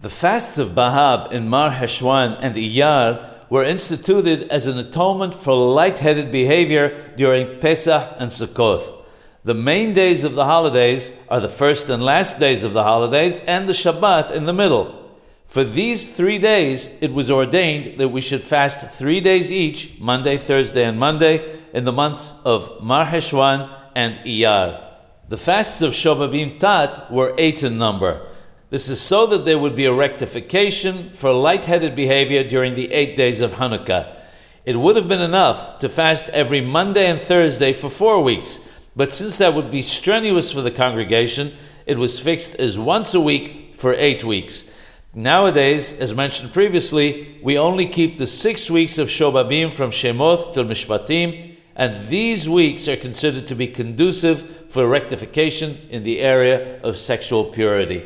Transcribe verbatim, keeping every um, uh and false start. The fasts of Bahab in Mar Heshwan and Iyar were instituted as an atonement for lightheaded behavior during Pesach and Sukkoth. The main days of the holidays are the first and last days of the holidays and the Shabbat in the middle. For these three days, it was ordained that we should fast three days each, Monday, Thursday, and Monday, in the months of Mar Heshwan and Iyar. The fasts of Shovavim Tat were eight in number. This is so that there would be a rectification for lightheaded behavior during the eight days of Hanukkah. It would have been enough to fast every Monday and Thursday for four weeks, but since that would be strenuous for the congregation, it was fixed as once a week for eight weeks. Nowadays, as mentioned previously, we only keep the six weeks of Shovavim from Shemoth till Mishpatim, and these weeks are considered to be conducive for rectification in the area of sexual purity.